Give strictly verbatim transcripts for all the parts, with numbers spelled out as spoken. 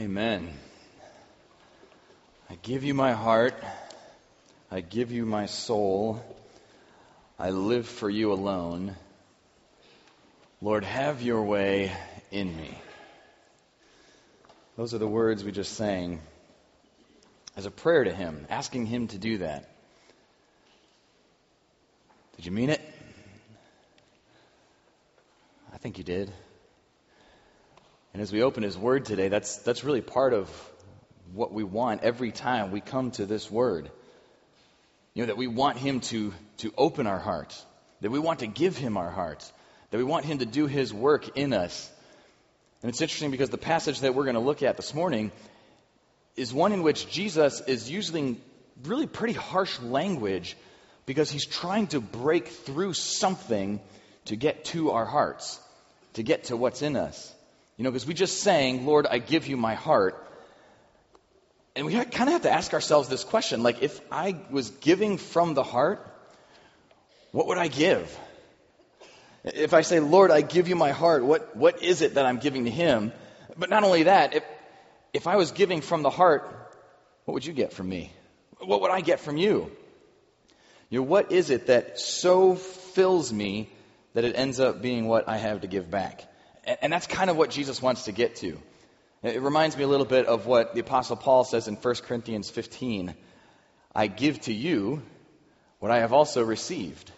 Amen. I give you my heart. I give you my soul. I live for you alone. Lord, have your way in me. Those are the words we just sang as a prayer to him, asking him to do that. Did you mean it? I think you did. And as we open his word today, that's that's really part of what we want every time we come to this word. You know, that we want him to, to open our hearts, that we want to give him our hearts, that we want him to do his work in us. And it's interesting because the passage that we're going to look at this morning is one in which Jesus is using really pretty harsh language because he's trying to break through something to get to our hearts, to get to what's in us. You know, because we just sang, Lord, I give you my heart. And we kind of have to ask ourselves this question, like, if I was giving from the heart, what would I give? If I say, Lord, I give you my heart, what, what is it that I'm giving to him? But not only that, if, if I was giving from the heart, what would you get from me? What would I get from you? You know, what is it that so fills me that it ends up being what I have to give back? And that's kind of what Jesus wants to get to. It reminds me a little bit of what the Apostle Paul says in First Corinthians fifteen. I give to you what I have also received.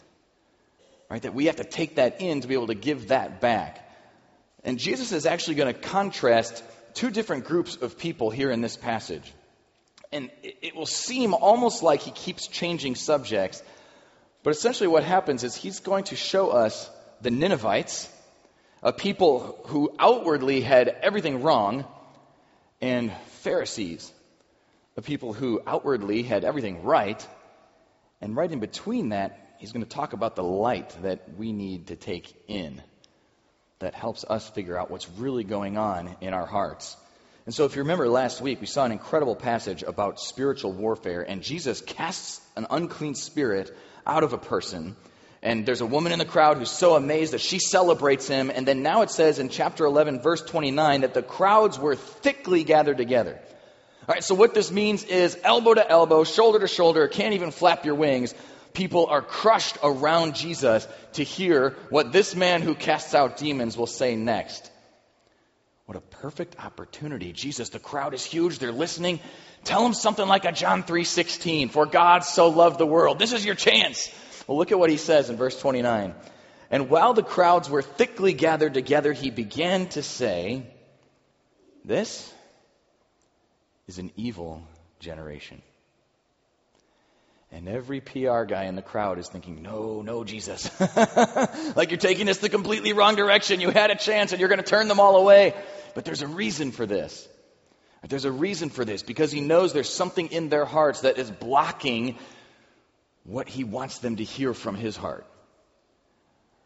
Right? That we have to take that in to be able to give that back. And Jesus is actually going to contrast two different groups of people here in this passage. And it will seem almost like he keeps changing subjects. But essentially what happens is he's going to show us the Ninevites, a people who outwardly had everything wrong, and Pharisees, a people who outwardly had everything right. And right in between that, he's going to talk about the light that we need to take in that helps us figure out what's really going on in our hearts. And so if you remember last week, we saw an incredible passage about spiritual warfare, and Jesus casts an unclean spirit out of a person. And there's a woman in the crowd who's so amazed that she celebrates him. And then now it says in chapter eleven, verse twenty-nine, that the crowds were thickly gathered together. All right, so what this means is elbow to elbow, shoulder to shoulder, can't even flap your wings. People are crushed around Jesus to hear what this man who casts out demons will say next. What a perfect opportunity. Jesus, the crowd is huge. They're listening. Tell them something like a John three sixteen, for God so loved the world. This is your chance. Well, look at what he says in verse twenty-nine. And while the crowds were thickly gathered together, he began to say, this is an evil generation. And every P R guy in the crowd is thinking, no, no, Jesus. Like, you're taking us the completely wrong direction. You had a chance and you're going to turn them all away. But there's a reason for this. There's a reason for this, because he knows there's something in their hearts that is blocking what he wants them to hear from his heart,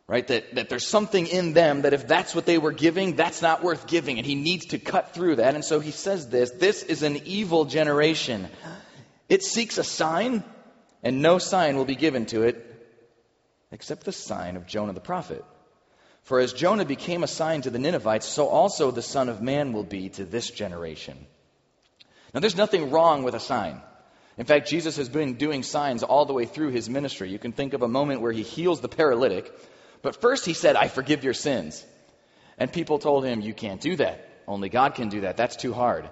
right? That that there's something in them that if that's what they were giving, that's not worth giving, and he needs to cut through that. And so he says this, this is an evil generation. It seeks a sign, and no sign will be given to it except the sign of Jonah the prophet. For as Jonah became a sign to the Ninevites, so also the Son of Man will be to this generation. Now, there's nothing wrong with a sign. In fact, Jesus has been doing signs all the way through his ministry. You can think of a moment where he heals the paralytic. But first he said, I forgive your sins. And people told him, you can't do that. Only God can do that. That's too hard.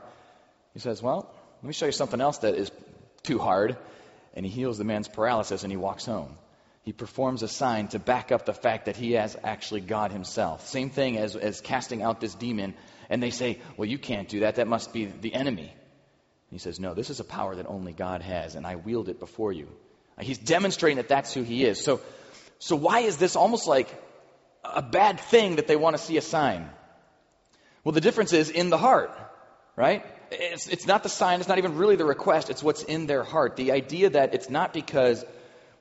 He says, well, let me show you something else that is too hard. And he heals the man's paralysis and he walks home. He performs a sign to back up the fact that he is actually God himself. Same thing as, as casting out this demon. And they say, well, you can't do that. That must be the enemy. He says, no, this is a power that only God has, and I wield it before you. He's demonstrating that that's who he is. So, so why is this almost like a bad thing that they want to see a sign? Well, the difference is in the heart, right? It's, it's not the sign. It's not even really the request. It's what's in their heart. The idea that it's not because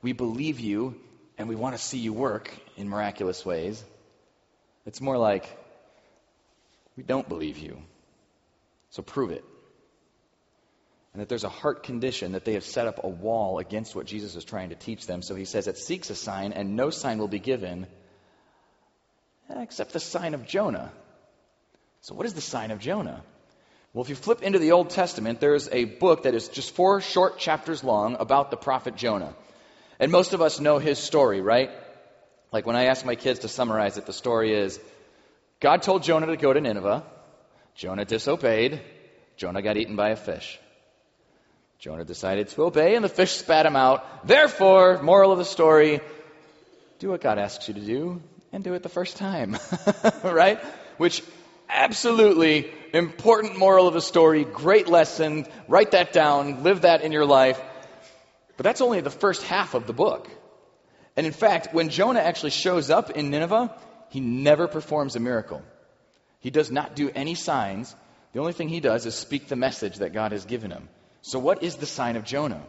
we believe you and we want to see you work in miraculous ways. It's more like, we don't believe you, so prove it. And that there's a heart condition that they have set up a wall against what Jesus is trying to teach them. So he says, it seeks a sign, and no sign will be given except the sign of Jonah. So what is the sign of Jonah? Well, if you flip into the Old Testament, there's a book that is just four short chapters long about the prophet Jonah. And most of us know his story, right? Like when I ask my kids to summarize it, the story is, God told Jonah to go to Nineveh. Jonah disobeyed. Jonah got eaten by a fish. Jonah decided to obey, and the fish spat him out. Therefore, moral of the story, do what God asks you to do, and do it the first time, right? Which, absolutely important moral of the story, great lesson. Write that down, live that in your life. But that's only the first half of the book. And in fact, when Jonah actually shows up in Nineveh, he never performs a miracle. He does not do any signs. The only thing he does is speak the message that God has given him. So what is the sign of Jonah?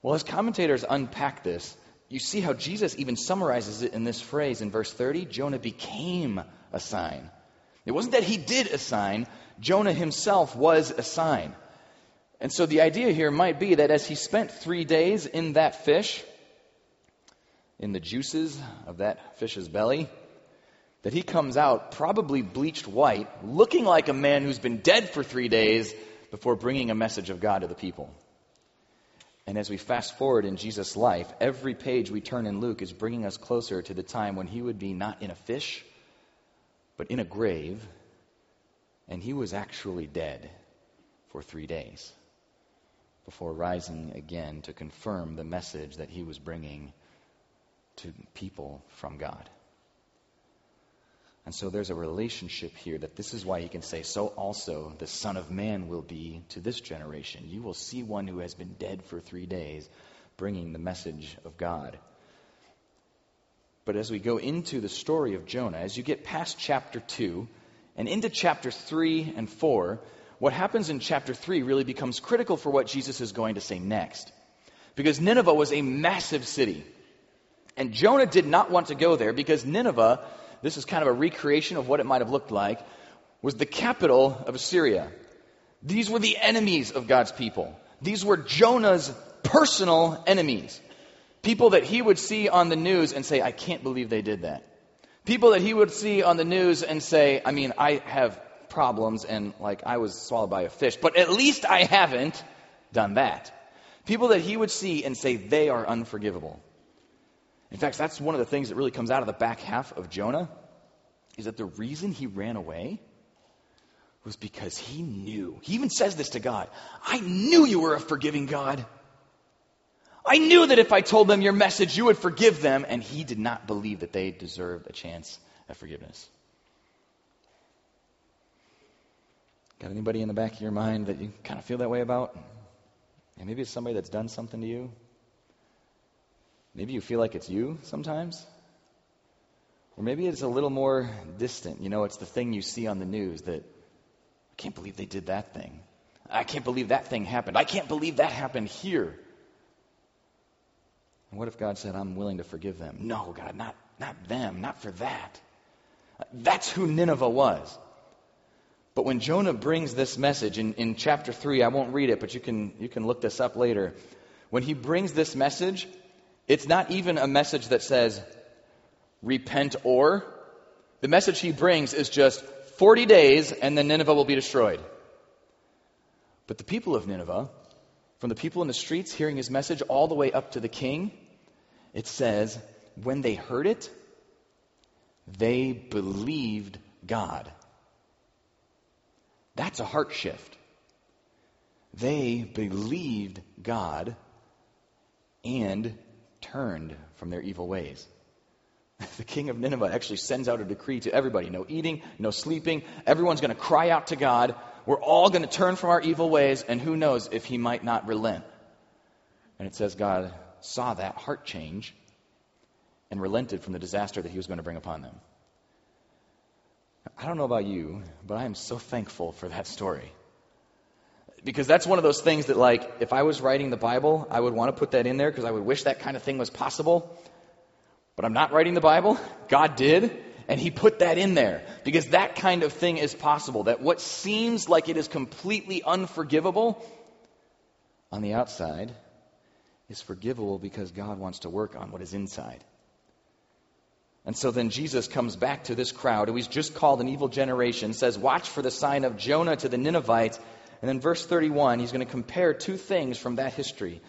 Well, as commentators unpack this, you see how Jesus even summarizes it in this phrase in verse thirty, Jonah became a sign. It wasn't that he did a sign, Jonah himself was a sign. And so the idea here might be that as he spent three days in that fish, in the juices of that fish's belly, that he comes out probably bleached white, looking like a man who's been dead for three days before bringing a message of God to the people. And as we fast forward in Jesus' life, every page we turn in Luke is bringing us closer to the time when he would be not in a fish, but in a grave, and he was actually dead for three days before rising again to confirm the message that he was bringing to people from God. And so there's a relationship here that this is why he can say, so also the Son of Man will be to this generation. You will see one who has been dead for three days bringing the message of God. But as we go into the story of Jonah, as you get past chapter two and into chapter three and four, what happens in chapter three really becomes critical for what Jesus is going to say next. Because Nineveh was a massive city. And Jonah did not want to go there because Nineveh, this is kind of a recreation of what it might have looked like, was the capital of Assyria. These were the enemies of God's people. These were Jonah's personal enemies. People that he would see on the news and say, I can't believe they did that. People that he would see on the news and say, I mean, I have problems and like I was swallowed by a fish, but at least I haven't done that. People that he would see and say, they are unforgivable. In fact, that's one of the things that really comes out of the back half of Jonah, is that the reason he ran away was because he knew. He even says this to God. I knew you were a forgiving God. I knew that if I told them your message, you would forgive them. And he did not believe that they deserved a chance at forgiveness. Got anybody in the back of your mind that you kind of feel that way about? And maybe it's somebody that's done something to you. Maybe you feel like it's you sometimes. Or maybe it's a little more distant. You know, it's the thing you see on the news that, I can't believe they did that thing. I can't believe that thing happened. I can't believe that happened here. And what if God said, I'm willing to forgive them? No, God, not, not them, not for that. That's who Nineveh was. But when Jonah brings this message in, in chapter three, I won't read it, but you can, you can look this up later. When he brings this message, it's not even a message that says, repent or. The message he brings is just forty days and then Nineveh will be destroyed. But the people of Nineveh, from the people in the streets hearing his message all the way up to the king, it says, when they heard it, they believed God. That's a heart shift. They believed God and turned from their evil ways. The king of Nineveh actually sends out a decree to everybody. No eating, no sleeping. Everyone's going to cry out to God. We're all going to turn from our evil ways, and who knows if he might not relent. And it says God saw that heart change and relented from the disaster that he was going to bring upon them. I don't know about you, but I am so thankful for that story. Because that's one of those things that, like, if I was writing the Bible, I would want to put that in there because I would wish that kind of thing was possible. But I'm not writing the Bible. God did. And he put that in there because that kind of thing is possible. That what seems like it is completely unforgivable on the outside is forgivable because God wants to work on what is inside. And so then Jesus comes back to this crowd who he's just called an evil generation, says, watch for the sign of Jonah to the Ninevites. And then verse thirty-one, he's going to compare two things from that history.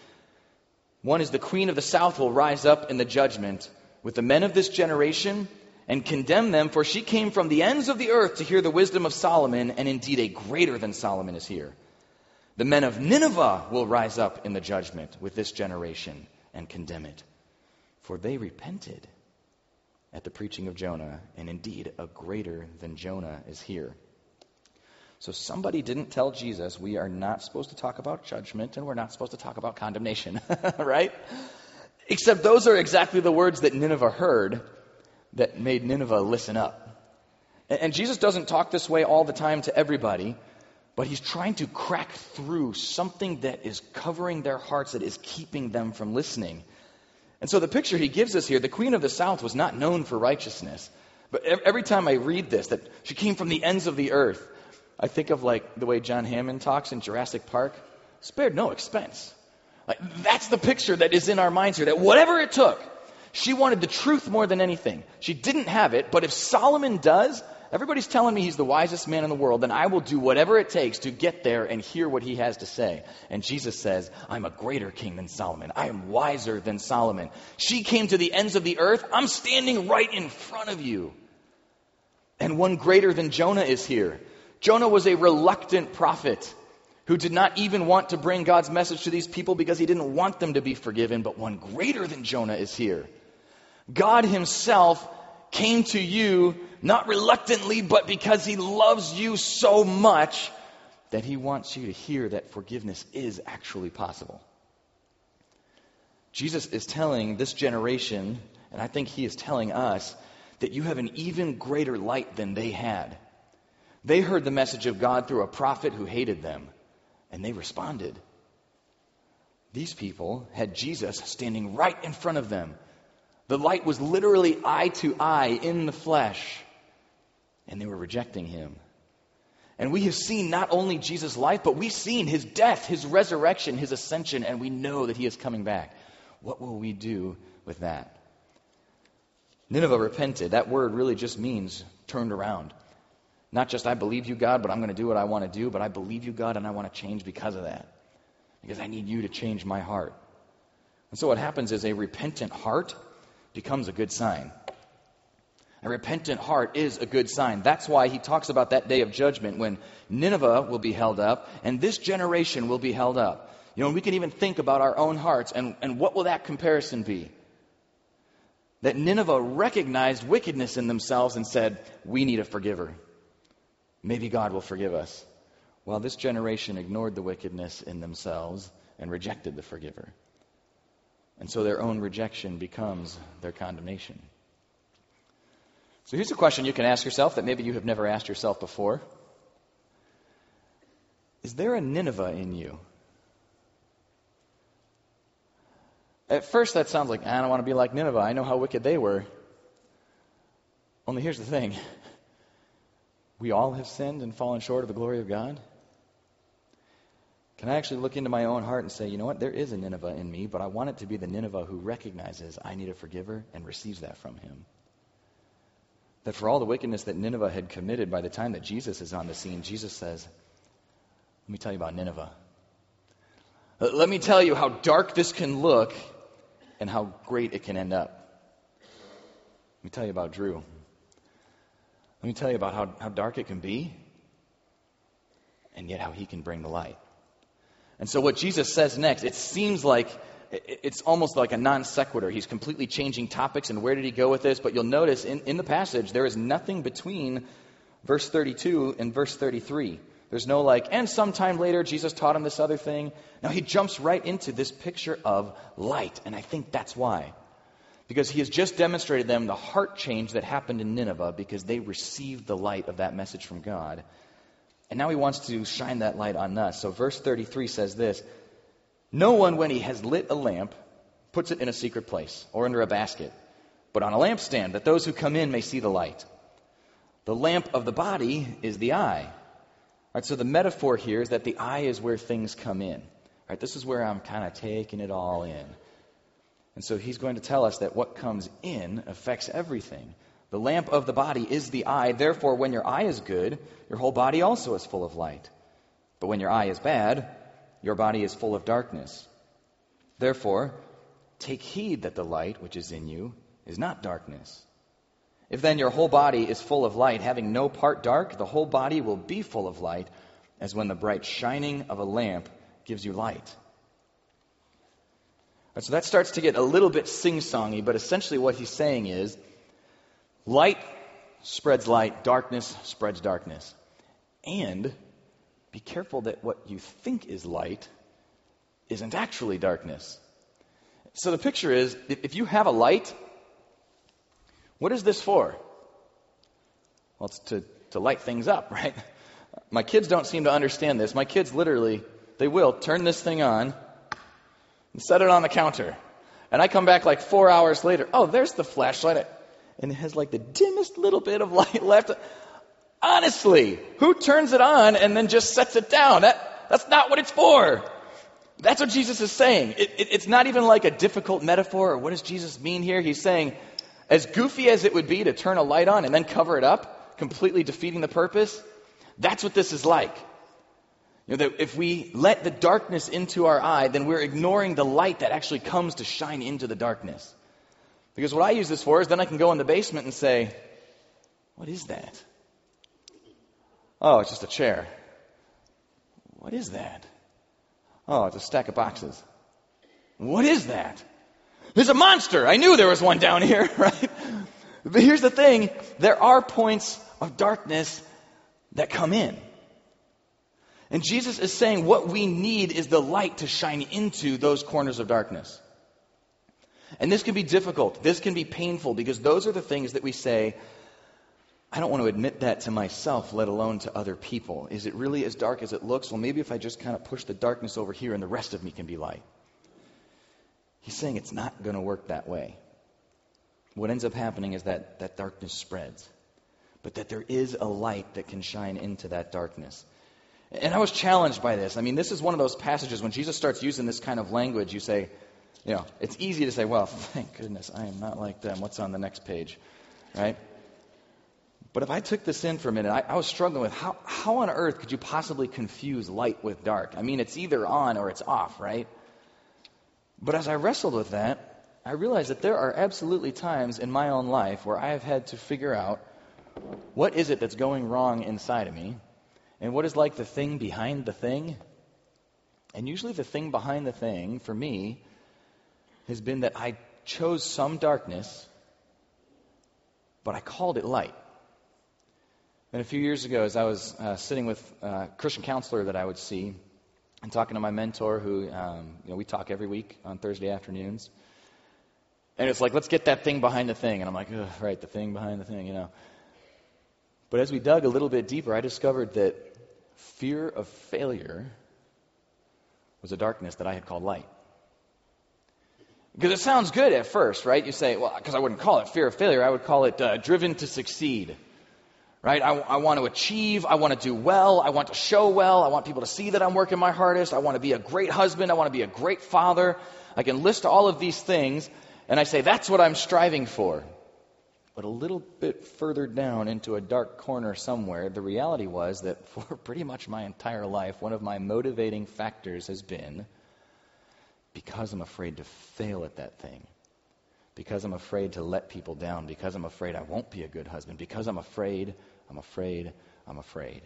One is the queen of the south will rise up in the judgment with the men of this generation and condemn them, for she came from the ends of the earth to hear the wisdom of Solomon, and indeed a greater than Solomon is here. The men of Nineveh will rise up in the judgment with this generation and condemn it, for they repented at the preaching of Jonah, and indeed a greater than Jonah is here. So somebody didn't tell Jesus we are not supposed to talk about judgment and we're not supposed to talk about condemnation, right? Except those are exactly the words that Nineveh heard that made Nineveh listen up. And Jesus doesn't talk this way all the time to everybody, but he's trying to crack through something that is covering their hearts, that is keeping them from listening. And so the picture he gives us here, the queen of the south was not known for righteousness. But every time I read this, that she came from the ends of the earth, I think of like the way John Hammond talks in Jurassic Park, spared no expense. Like, that's the picture that is in our minds here, that whatever it took, she wanted the truth more than anything. She didn't have it, but if Solomon does, everybody's telling me he's the wisest man in the world, then I will do whatever it takes to get there and hear what he has to say. And Jesus says, I'm a greater king than Solomon. I am wiser than Solomon. She came to the ends of the earth. I'm standing right in front of you. And one greater than Jonah is here. Jonah was a reluctant prophet who did not even want to bring God's message to these people because he didn't want them to be forgiven, but one greater than Jonah is here. God himself came to you, not reluctantly, but because he loves you so much that he wants you to hear that forgiveness is actually possible. Jesus is telling this generation, and I think he is telling us, that you have an even greater light than they had. They heard the message of God through a prophet who hated them, and they responded. These people had Jesus standing right in front of them. The light was literally eye to eye in the flesh, and they were rejecting him. And we have seen not only Jesus' life, but we've seen his death, his resurrection, his ascension, and we know that he is coming back. What will we do with that? Nineveh repented. That word really just means turned around. Not just I believe you, God, but I'm going to do what I want to do, but I believe you, God, and I want to change because of that. Because I need you to change my heart. And so what happens is a repentant heart becomes a good sign. A repentant heart is a good sign. That's why he talks about that day of judgment when Nineveh will be held up and this generation will be held up. You know, we can even think about our own hearts and, and what will that comparison be? That Nineveh recognized wickedness in themselves and said, we need a forgiver. Maybe God will forgive us. While this generation ignored the wickedness in themselves and rejected the forgiver. And so their own rejection becomes their condemnation. So here's a question you can ask yourself that maybe you have never asked yourself before. Is there a Nineveh in you? At first that sounds like, I don't want to be like Nineveh. I know how wicked they were. Only here's the thing. We all have sinned and fallen short of the glory of God. Can I actually look into my own heart and say, you know what, there is a Nineveh in me, but I want it to be the Nineveh who recognizes I need a forgiver and receives that from him. That for all the wickedness that Nineveh had committed, by the time that Jesus is on the scene, Jesus says, let me tell you about Nineveh. Let me tell you how dark this can look and how great it can end up. Let me tell you about Drew. Let me tell you about how, how dark it can be and yet how he can bring the light. And so what Jesus says next, it seems like it's almost like a non sequitur. He's completely changing topics, and where did he go with this? But you'll notice in, in the passage, there is nothing between verse thirty-two and verse thirty-three. There's no like, and sometime later, Jesus taught him this other thing. Now he jumps right into this picture of light, and I think that's why. Because he has just demonstrated them the heart change that happened in Nineveh because they received the light of that message from God. And now he wants to shine that light on us. So verse thirty-three says this, no one, when he has lit a lamp, puts it in a secret place or under a basket, but on a lampstand, that those who come in may see the light. The lamp of the body is the eye. All right, so the metaphor here is that the eye is where things come in. All right, this is where I'm kind of taking it all in. And so he's going to tell us that what comes in affects everything. The lamp of the body is the eye. Therefore, when your eye is good, your whole body also is full of light. But when your eye is bad, your body is full of darkness. Therefore, take heed that the light which is in you is not darkness. If then your whole body is full of light, having no part dark, the whole body will be full of light, as when the bright shining of a lamp gives you light. Right, so that starts to get a little bit sing-songy, but essentially what he's saying is light spreads light, darkness spreads darkness. And be careful that what you think is light isn't actually darkness. So the picture is, if you have a light, what is this for? Well, it's to, to light things up, right? My kids don't seem to understand this. My kids literally, they will turn this thing on and set it on the counter. And I come back like four hours later. Oh, there's the flashlight. And it has like the dimmest little bit of light left. Honestly, who turns it on and then just sets it down? That, that's not what it's for. That's what Jesus is saying. It, it, it's not even like a difficult metaphor, or what does Jesus mean here? He's saying, as goofy as it would be to turn a light on and then cover it up, completely defeating the purpose, that's what this is like. You know, that if we let the darkness into our eye, then we're ignoring the light that actually comes to shine into the darkness. Because what I use this for is then I can go in the basement and say, what is that? Oh, it's just a chair. What is that? Oh, it's a stack of boxes. What is that? There's a monster. I knew there was one down here, right? But here's the thing. There are points of darkness that come in. And Jesus is saying what we need is the light to shine into those corners of darkness. And this can be difficult. This can be painful, because those are the things that we say, I don't want to admit that to myself, let alone to other people. Is it really as dark as it looks? Well, maybe if I just kind of push the darkness over here and the rest of me can be light. He's saying it's not going to work that way. What ends up happening is that that darkness spreads, but that there is a light that can shine into that darkness. And I was challenged by this. I mean, this is one of those passages when Jesus starts using this kind of language, you say, you know, it's easy to say, well, thank goodness I am not like them. What's on the next page, right? But if I took this in for a minute, I, I was struggling with how, how on earth could you possibly confuse light with dark? I mean, it's either on or it's off, right? But as I wrestled with that, I realized that there are absolutely times in my own life where I have had to figure out what is it that's going wrong inside of me and what is like the thing behind the thing. And usually the thing behind the thing for me has been that I chose some darkness, but I called it light. And a few years ago, as I was uh, sitting with a Christian counselor that I would see and talking to my mentor, who, um, you know, we talk every week on Thursday afternoons. And it's like, let's get that thing behind the thing. And I'm like, right, the thing behind the thing, you know. But as we dug a little bit deeper, I discovered that fear of failure was a darkness that I had called light. Because it sounds good at first, right? You say, well, because I wouldn't call it fear of failure. I would call it uh, driven to succeed. Right? I, I want to achieve. I want to do well. I want to show well. I want people to see that I'm working my hardest. I want to be a great husband. I want to be a great father. I can list all of these things, and I say, that's what I'm striving for. But a little bit further down into a dark corner somewhere, the reality was that for pretty much my entire life, one of my motivating factors has been because I'm afraid to fail at that thing. Because I'm afraid to let people down. Because I'm afraid I won't be a good husband. Because I'm afraid, I'm afraid, I'm afraid.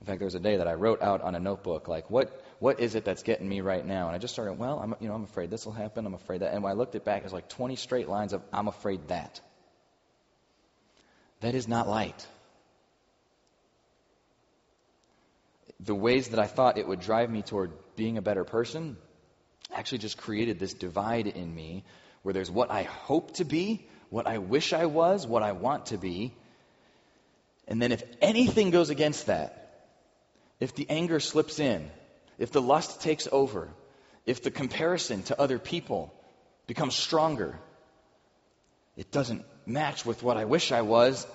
In fact, there was a day that I wrote out on a notebook, like, what, what is it that's getting me right now? And I just started, well, I'm, you know, I'm afraid this will happen. I'm afraid that. And when I looked it back, it was like twenty straight lines of, I'm afraid that. That is not light. The ways that I thought it would drive me toward being a better person actually just created this divide in me where there's what I hope to be, what I wish I was, what I want to be. And then if anything goes against that, if the anger slips in, if the lust takes over, if the comparison to other people becomes stronger, it doesn't match with what I wish I was.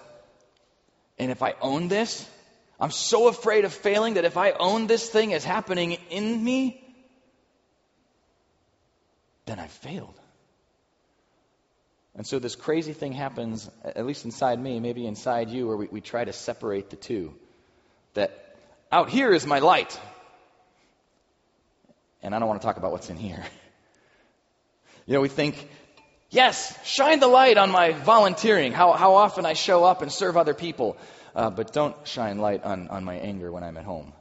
And if I own this, I'm so afraid of failing that if I own this thing as happening in me, then I fail. failed. And so this crazy thing happens, at least inside me, maybe inside you, where we, we try to separate the two. That out here is my light. And I don't want to talk about what's in here. You know, we think, yes, shine the light on my volunteering, how how often I show up and serve other people. Uh, but don't shine light on, on my anger when I'm at home.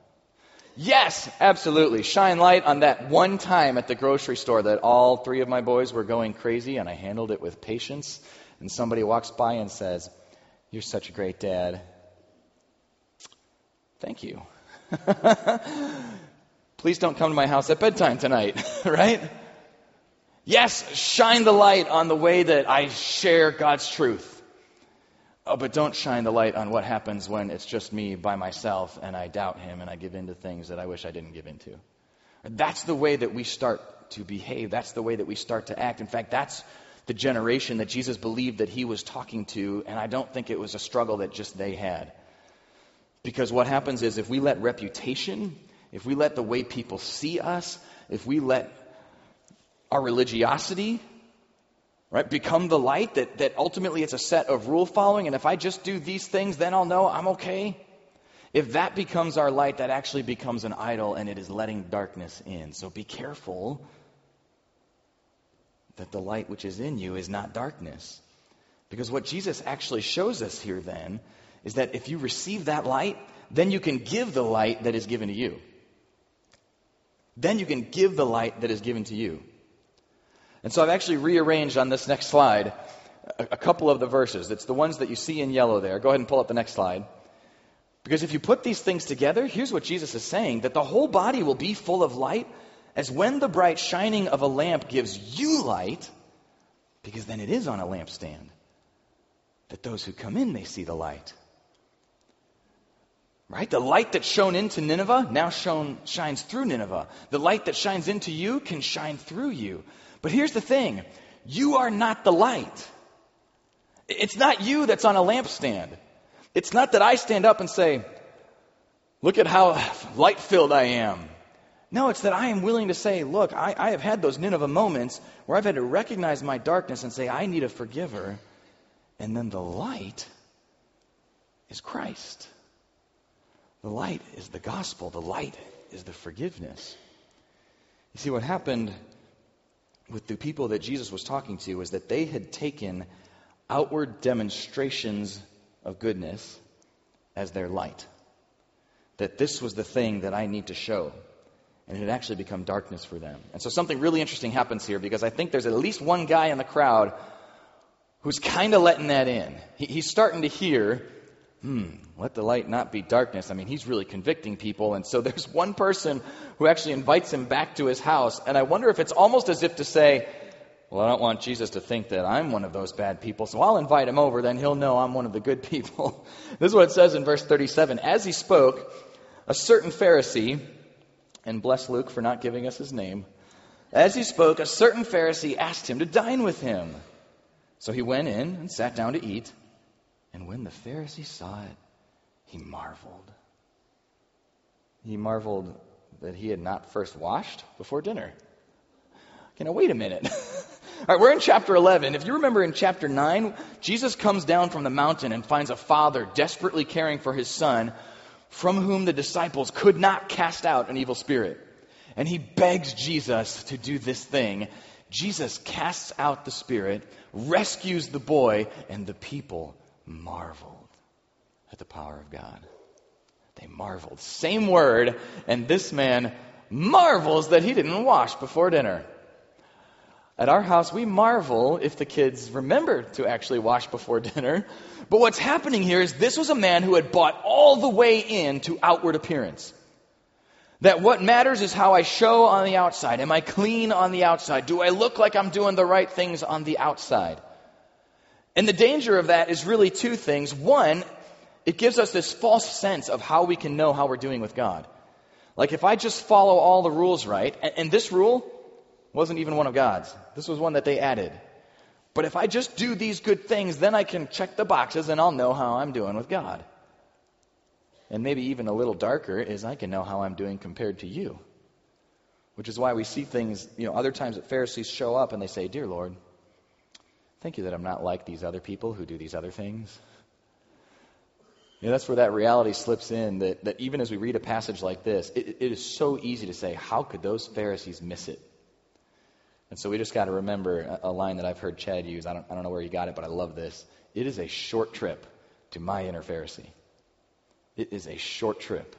Yes, absolutely. Shine light on that one time at the grocery store that all three of my boys were going crazy and I handled it with patience. And somebody walks by and says, "You're such a great dad." Thank you. Please don't come to my house at bedtime tonight, right? Yes, shine the light on the way that I share God's truth. Oh, but don't shine the light on what happens when it's just me by myself and I doubt him and I give in to things that I wish I didn't give into. That's the way that we start to behave. That's the way that we start to act. In fact, that's the generation that Jesus believed that he was talking to, and I don't think it was a struggle that just they had. Because what happens is if we let reputation, if we let the way people see us, if we let our religiosity, right, become the light, that, that ultimately it's a set of rule following, and if I just do these things, then I'll know I'm okay. If that becomes our light, that actually becomes an idol, and it is letting darkness in. So be careful that the light which is in you is not darkness. Because what Jesus actually shows us here then is that if you receive that light, then you can give the light that is given to you. Then you can give the light that is given to you. And so I've actually rearranged on this next slide a, a couple of the verses. It's the ones that you see in yellow there. Go ahead and pull up the next slide. Because if you put these things together, here's what Jesus is saying, that the whole body will be full of light as when the bright shining of a lamp gives you light, because then it is on a lampstand, that those who come in may see the light. Right? The light that shone into Nineveh now shone, shines through Nineveh. The light that shines into you can shine through you. But here's the thing. You are not the light. It's not you that's on a lampstand. It's not that I stand up and say, "Look at how light-filled I am." No, it's that I am willing to say, look, I, I have had those Nineveh moments where I've had to recognize my darkness and say, I need a forgiver. And then the light is Christ. The light is the gospel. The light is the forgiveness. You see, what happened with the people that Jesus was talking to is that they had taken outward demonstrations of goodness as their light. That this was the thing that I need to show. And it had actually become darkness for them. And so something really interesting happens here, because I think there's at least one guy in the crowd who's kind of letting that in. He, he's starting to hear, Hmm, let the light not be darkness. I mean, he's really convicting people. And so there's one person who actually invites him back to his house. And I wonder if it's almost as if to say, well, I don't want Jesus to think that I'm one of those bad people, so I'll invite him over, then he'll know I'm one of the good people. This is what it says in verse thirty-seven. As he spoke, a certain Pharisee, and bless Luke for not giving us his name. As he spoke, a certain Pharisee asked him to dine with him. So he went in and sat down to eat. And when the Pharisee saw it, he marveled. He marveled that he had not first washed before dinner. Okay, now wait a minute. All right, we're in chapter eleven. If you remember in chapter nine, Jesus comes down from the mountain and finds a father desperately caring for his son, from whom the disciples could not cast out an evil spirit. And he begs Jesus to do this thing. Jesus casts out the spirit, rescues the boy, and the people marveled at the power of God. They marveled. Same word, and this man marvels that he didn't wash before dinner. At our house, we marvel if the kids remember to actually wash before dinner. But what's happening here is this was a man who had bought all the way into outward appearance. That what matters is how I show on the outside. Am I clean on the outside? Do I look like I'm doing the right things on the outside? And the danger of that is really two things. One, it gives us this false sense of how we can know how we're doing with God. Like if I just follow all the rules right, and this rule wasn't even one of God's. This was one that they added. But if I just do these good things, then I can check the boxes and I'll know how I'm doing with God. And maybe even a little darker is I can know how I'm doing compared to you. Which is why we see things, you know, other times that Pharisees show up and they say, "Dear Lord, thank you that I'm not like these other people who do these other things." You know, that's where that reality slips in, that, that even as we read a passage like this, it, it is so easy to say, how could those Pharisees miss it? And so we just got to remember a, a line that I've heard Chad use. I don't, I don't know where he got it, but I love this. It is a short trip to my inner Pharisee. It is a short trip.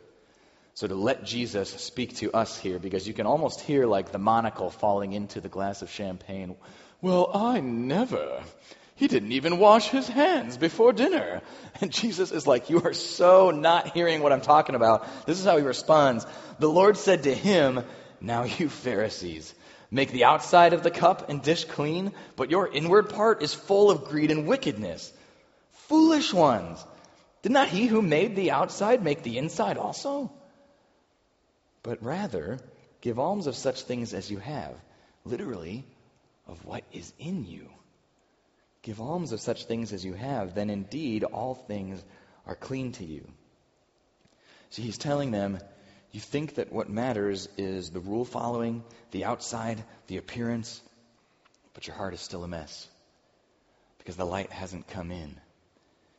So to let Jesus speak to us here, because you can almost hear like the monocle falling into the glass of champagne. "Well, I never... He didn't even wash his hands before dinner." And Jesus is like, "You are so not hearing what I'm talking about." This is how he responds. "The Lord said to him, 'Now you Pharisees make the outside of the cup and dish clean, but your inward part is full of greed and wickedness. Foolish ones, did not he who made the outside make the inside also? But rather, give alms of such things as you have,'" literally, "of what is in you. Give alms of such things as you have, then indeed all things are clean to you." So he's telling them, you think that what matters is the rule following, the outside, the appearance, but your heart is still a mess because the light hasn't come in.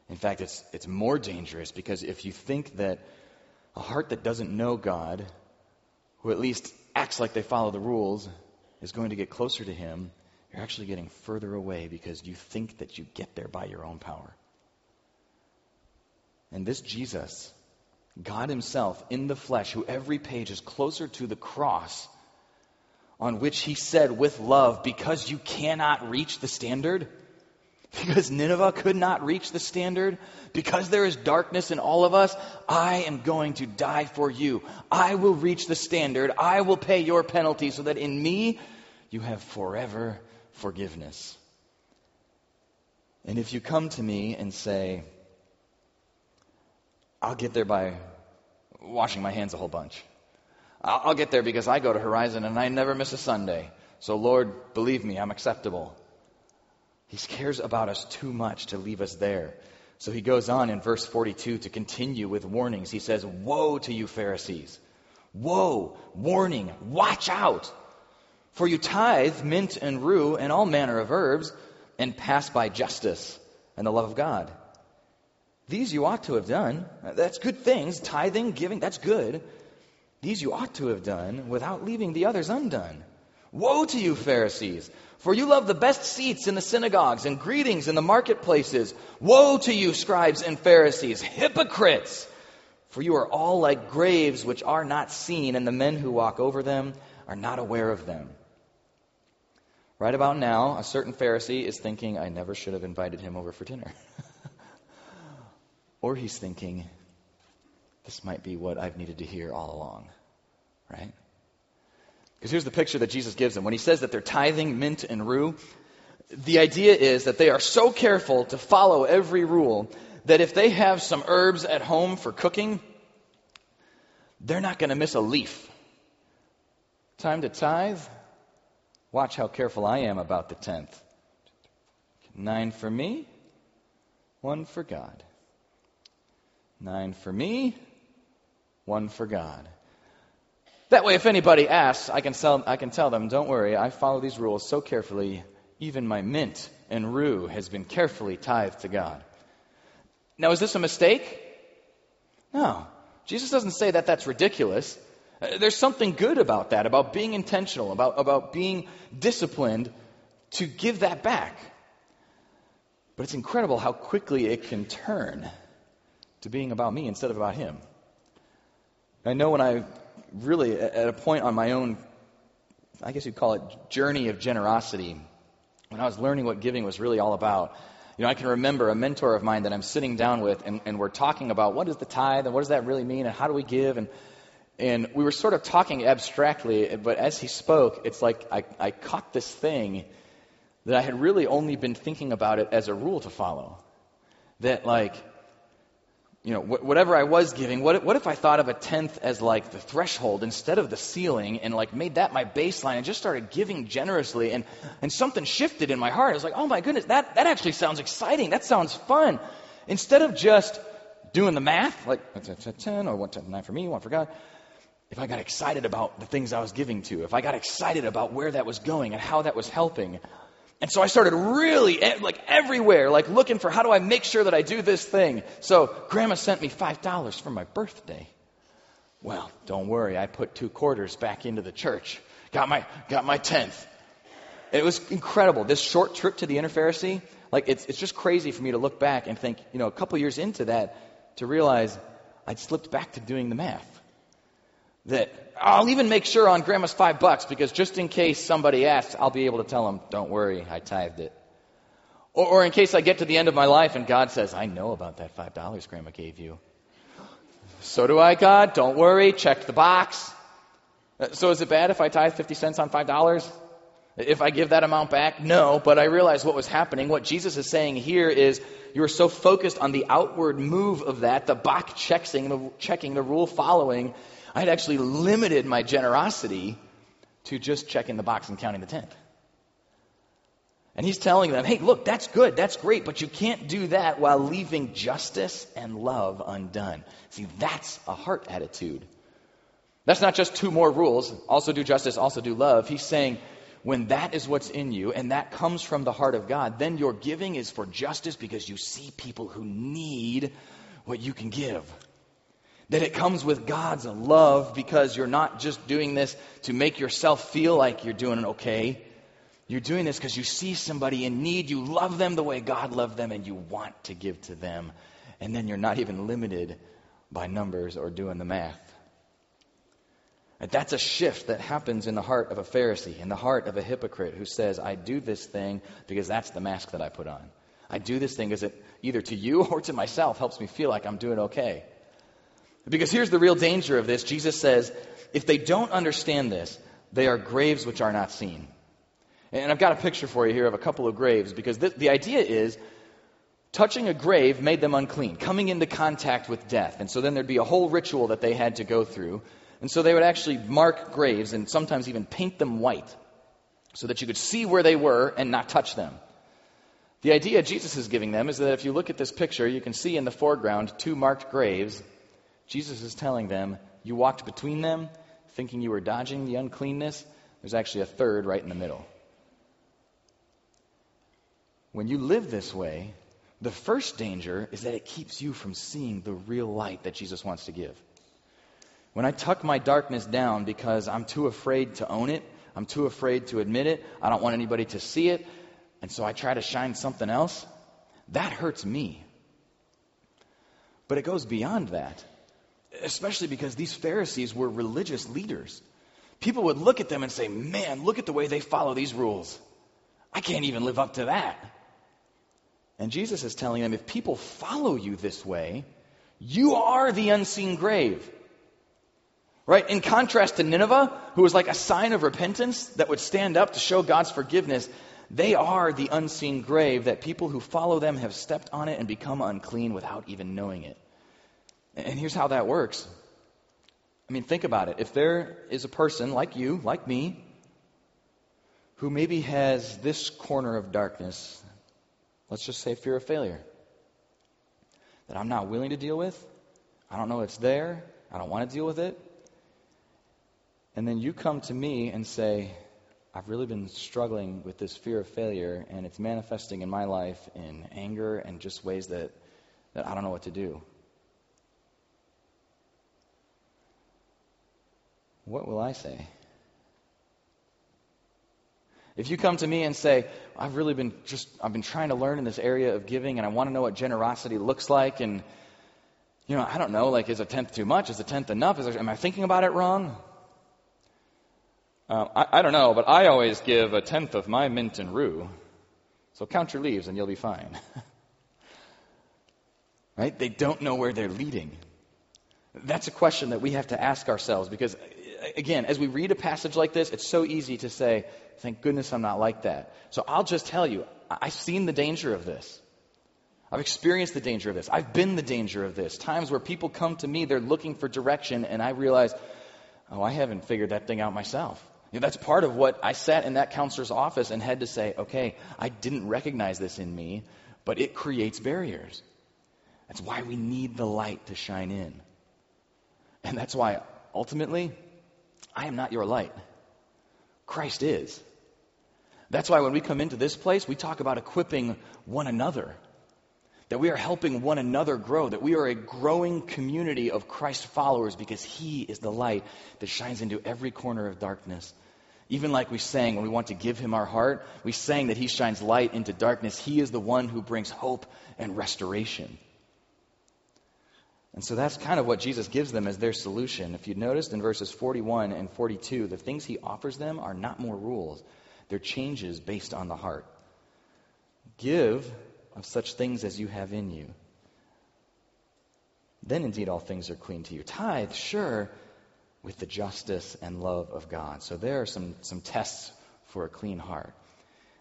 In fact, it's it's more dangerous, because if you think that a heart that doesn't know God, who at least acts like they follow the rules, is going to get closer to him, you're actually getting further away, because you think that you get there by your own power. And this Jesus, God himself in the flesh, who every page is closer to the cross on which he said with love, because you cannot reach the standard, because Nineveh could not reach the standard, because there is darkness in all of us, I am going to die for you. I will reach the standard. I will pay your penalty so that in me you have forever forgiveness. And if you come to me and say, "I'll get there by washing my hands a whole bunch. I'll get there because I go to Horizon and I never miss a Sunday. So Lord, believe me, I'm acceptable." He cares about us too much to leave us there. So he goes on in verse forty-two to continue with warnings. He says, "Woe to you Pharisees. Woe, warning, watch out. For you tithe mint and rue and all manner of herbs, and pass by justice and the love of God. These you ought to have done." That's good things. Tithing, giving, that's good. "These you ought to have done without leaving the others undone. Woe to you, Pharisees! For you love the best seats in the synagogues and greetings in the marketplaces. Woe to you, scribes and Pharisees, hypocrites! For you are all like graves which are not seen, and the men who walk over them are not aware of them." Right about now, a certain Pharisee is thinking, "I never should have invited him over for dinner." Or he's thinking, "This might be what I've needed to hear all along," right? Because here's the picture that Jesus gives them. When he says that they're tithing mint and rue, the idea is that they are so careful to follow every rule that if they have some herbs at home for cooking, they're not going to miss a leaf. Time to tithe? Watch how careful I am about the tenth. Nine for me, one for God. Nine for me, one for God. That way, if anybody asks, I can sell, I can tell them, "Don't worry, I follow these rules so carefully, even my mint and rue has been carefully tithed to God." Now, is this a mistake? No. Jesus doesn't say that that's ridiculous. There's something good about that, about being intentional, about, about being disciplined to give that back. But it's incredible how quickly it can turn to being about me instead of about him. I know when I really, at a point on my own, I guess you'd call it journey of generosity, when I was learning what giving was really all about, you know, I can remember a mentor of mine that I'm sitting down with, and, and we're talking about what is the tithe and what does that really mean and how do we give, and And we were sort of talking abstractly, but as he spoke, it's like I, I caught this thing that I had really only been thinking about it as a rule to follow. That like, you know, wh- whatever I was giving, what, what if I thought of a tenth as like the threshold instead of the ceiling, and like made that my baseline and just started giving generously, and, and something shifted in my heart. I was like, "Oh my goodness, that, that actually sounds exciting. That sounds fun." Instead of just doing the math, like ten, or one, ten, nine for me, one for God. if I got excited about the things I was giving to, if I got excited about where that was going and how that was helping. And so I started really, like, everywhere, like, looking for how do I make sure that I do this thing. So Grandma sent me five dollars for my birthday. Well, don't worry, I put two quarters back into the church. Got my got my tenth. It was incredible. This short trip to the Inner Pharisee, like, it's it's just crazy for me to look back and think, you know, a couple years into that, to realize I'd slipped back to doing the math. That I'll even make sure on Grandma's five bucks, because just in case somebody asks, I'll be able to tell them, don't worry, I tithed it. Or, or in case I get to the end of my life and God says, I know about that five dollars Grandma gave you. So do I, God. Don't worry. Check the box. So is it bad if I tithe fifty cents on five dollars? If I give that amount back? No, but I realize what was happening. What Jesus is saying here is you are so focused on the outward move of that, the box checking, the, checking, the rule following, I had actually limited my generosity to just checking the box and counting the tenth. And he's telling them, hey, look, that's good, that's great, but you can't do that while leaving justice and love undone. See, that's a heart attitude. That's not just two more rules, also do justice, also do love. He's saying, when that is what's in you, and that comes from the heart of God, then your giving is for justice because you see people who need what you can give. That it comes with God's love because you're not just doing this to make yourself feel like you're doing okay. You're doing this because you see somebody in need, you love them the way God loved them, and you want to give to them. And then you're not even limited by numbers or doing the math. And that's a shift that happens in the heart of a Pharisee, in the heart of a hypocrite who says, I do this thing because that's the mask that I put on. I do this thing because it either to you or to myself helps me feel like I'm doing okay. Because here's the real danger of this. Jesus says, if they don't understand this, they are graves which are not seen. And I've got a picture for you here of a couple of graves, because th- the idea is touching a grave made them unclean, coming into contact with death. And so then there'd be a whole ritual that they had to go through. And so they would actually mark graves and sometimes even paint them white so that you could see where they were and not touch them. The idea Jesus is giving them is that if you look at this picture, you can see in the foreground two marked graves. Jesus is telling them, you walked between them thinking you were dodging the uncleanness. There's actually a third right in the middle. When you live this way, the first danger is that it keeps you from seeing the real light that Jesus wants to give. When I tuck my darkness down because I'm too afraid to own it, I'm too afraid to admit it, I don't want anybody to see it, and so I try to shine something else, that hurts me. But it goes beyond that, especially because these Pharisees were religious leaders. People would look at them and say, man, look at the way they follow these rules. I can't even live up to that. And Jesus is telling them, if people follow you this way, you are the unseen grave. Right? In contrast to Nineveh, who was like a sign of repentance that would stand up to show God's forgiveness, they are the unseen grave that people who follow them have stepped on it and become unclean without even knowing it. And here's how that works. I mean, think about it. If there is a person like you, like me, who maybe has this corner of darkness, let's just say fear of failure, that I'm not willing to deal with, I don't know it's there, I don't want to deal with it, and then you come to me and say, I've really been struggling with this fear of failure, and it's manifesting in my life in anger and just ways that, that I don't know what to do. What will I say? If you come to me and say, I've really been just, I've been trying to learn in this area of giving and I want to know what generosity looks like, and, you know, I don't know, like, is a tenth too much? Is a tenth enough? Is there, am I thinking about it wrong? Uh, I, I don't know, but I always give a tenth of my mint and rue. So count your leaves and you'll be fine. Right? They don't know where they're leading. That's a question that we have to ask ourselves, because again, as we read a passage like this, it's so easy to say, thank goodness I'm not like that. So I'll just tell you, I've seen the danger of this. I've experienced the danger of this. I've been the danger of this. Times where people come to me, they're looking for direction, and I realize, oh, I haven't figured that thing out myself. You know, that's part of what I sat in that counselor's office and had to say, okay, I didn't recognize this in me, but it creates barriers. That's why we need the light to shine in. And that's why, ultimately, I am not your light. Christ is. That's why when we come into this place, we talk about equipping one another, that we are helping one another grow, that we are a growing community of Christ followers because he is the light that shines into every corner of darkness. Even like we sang when we want to give him our heart, we sang that he shines light into darkness. He is the one who brings hope and restoration. And so that's kind of what Jesus gives them as their solution. If you noticed in verses forty-one and forty-two, the things he offers them are not more rules. They're changes based on the heart. Give of such things as you have in you. Then indeed all things are clean to you. Tithe, sure, with the justice and love of God. So there are some, some tests for a clean heart.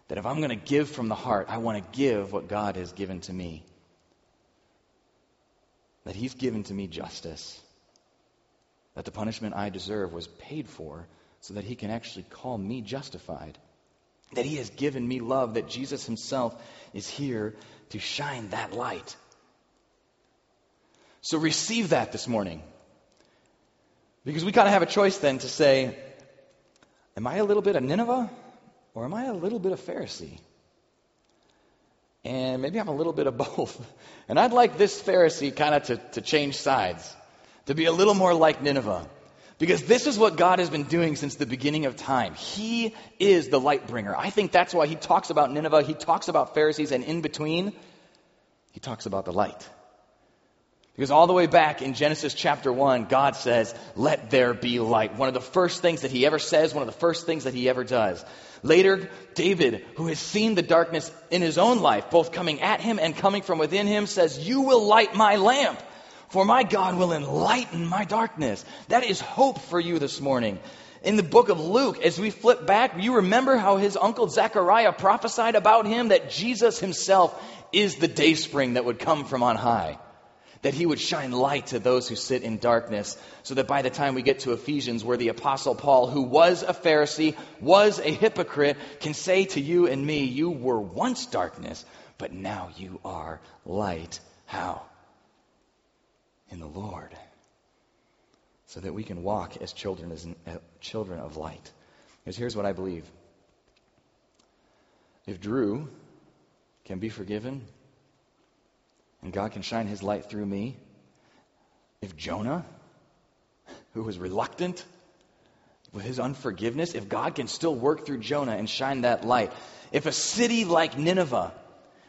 That if I'm going to give from the heart, I want to give what God has given to me. That he's given to me justice. That the punishment I deserve was paid for so that he can actually call me justified. That he has given me love, that Jesus himself is here to shine that light. So receive that this morning. Because we kind of have a choice then to say, am I a little bit of Nineveh or am I a little bit of Pharisee? And maybe I'm a little bit of both. And I'd like this Pharisee kind of to, to change sides, to be a little more like Nineveh. Because this is what God has been doing since the beginning of time. He is the light bringer. I think that's why he talks about Nineveh. He talks about Pharisees, and in between, he talks about the light. Because all the way back in Genesis chapter one, God says, let there be light. One of the first things that he ever says, one of the first things that he ever does. Later, David, who has seen the darkness in his own life, both coming at him and coming from within him, says, you will light my lamp. For my God will enlighten my darkness. That is hope for you this morning. In the book of Luke, as we flip back, you remember how his uncle Zechariah prophesied about him that Jesus himself is the dayspring that would come from on high. That he would shine light to those who sit in darkness. So that by the time we get to Ephesians, where the apostle Paul, who was a Pharisee, was a hypocrite, can say to you and me, you were once darkness, but now you are light. How? In the Lord, so that we can walk as children as uh, children of light. Because here's what I believe. If Drew can be forgiven, and God can shine his light through me, if Jonah, who was reluctant with his unforgiveness, if God can still work through Jonah and shine that light, if a city like Nineveh,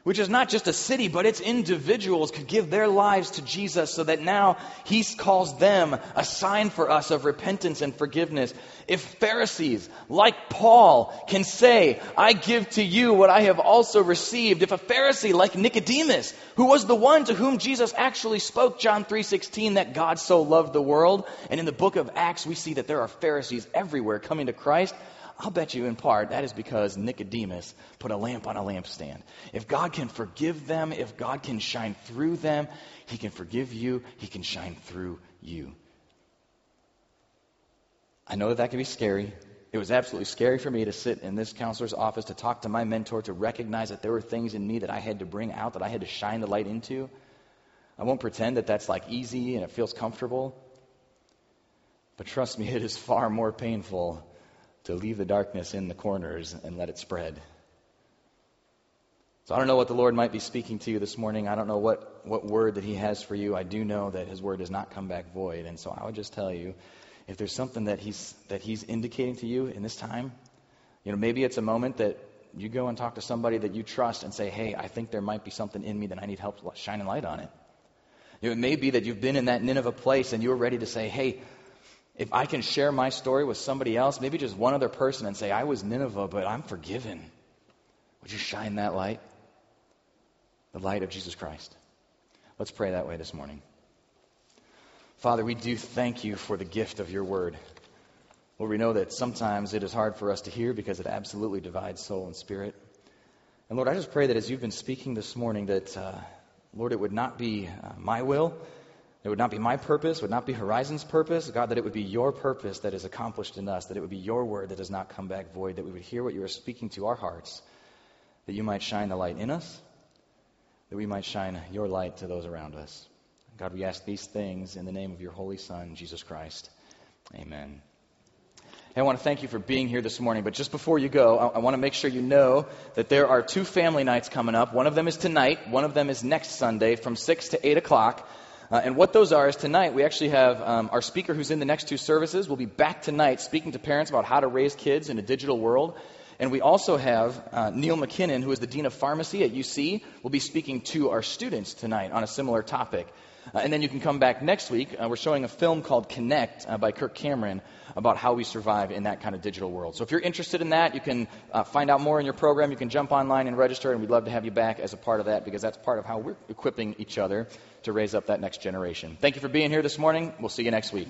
which is not just a city, but its individuals, could give their lives to Jesus so that now he calls them a sign for us of repentance and forgiveness. If Pharisees, like Paul, can say, I give to you what I have also received. If a Pharisee like Nicodemus, who was the one to whom Jesus actually spoke, John three sixteen, that God so loved the world. And in the book of Acts, we see that there are Pharisees everywhere coming to Christ. I'll bet you in part that is because Nicodemus put a lamp on a lampstand. If God can forgive them, if God can shine through them, he can forgive you, he can shine through you. I know that that can be scary. It was absolutely scary for me to sit in this counselor's office, to talk to my mentor, to recognize that there were things in me that I had to bring out, that I had to shine the light into. I won't pretend that that's like easy and it feels comfortable. But trust me, it is far more painful to leave the darkness in the corners and let it spread. So I don't know what the Lord might be speaking to you this morning. I don't know what, what word that he has for you. I do know that his word does not come back void. And so I would just tell you, if there's something that he's that he's indicating to you in this time, you know, maybe it's a moment that you go and talk to somebody that you trust and say, hey, I think there might be something in me that I need help shining light on it. You know, it may be that you've been in that Nineveh place and you're ready to say, hey, if I can share my story with somebody else, maybe just one other person, and say, I was Nineveh, but I'm forgiven. Would you shine that light? The light of Jesus Christ. Let's pray that way this morning. Father, we do thank you for the gift of your word. Lord, we know that sometimes it is hard for us to hear because it absolutely divides soul and spirit. And Lord, I just pray that as you've been speaking this morning, that, uh, Lord, it would not be uh, my will, it would not be my purpose, would not be Horizon's purpose, God, that it would be your purpose that is accomplished in us, that it would be your word that does not come back void, that we would hear what you are speaking to our hearts, that you might shine the light in us, that we might shine your light to those around us. God, we ask these things in the name of your holy Son, Jesus Christ. Amen. Hey, I want to thank you for being here this morning, but just before you go, I, I want to make sure you know that there are two family nights coming up. One of them is tonight. One of them is next Sunday from six to eight o'clock. Uh, and what those are is tonight we actually have um, our speaker who's in the next two services will be back tonight speaking to parents about how to raise kids in a digital world. And we also have uh, Neil McKinnon, who is the Dean of Pharmacy at U C, will be speaking to our students tonight on a similar topic. Uh, and then you can come back next week. Uh, we're showing a film called Connect uh, by Kirk Cameron about how we survive in that kind of digital world. So if you're interested in that, you can uh, find out more in your program. You can jump online and register, and we'd love to have you back as a part of that because that's part of how we're equipping each other to raise up that next generation. Thank you for being here this morning. We'll see you next week.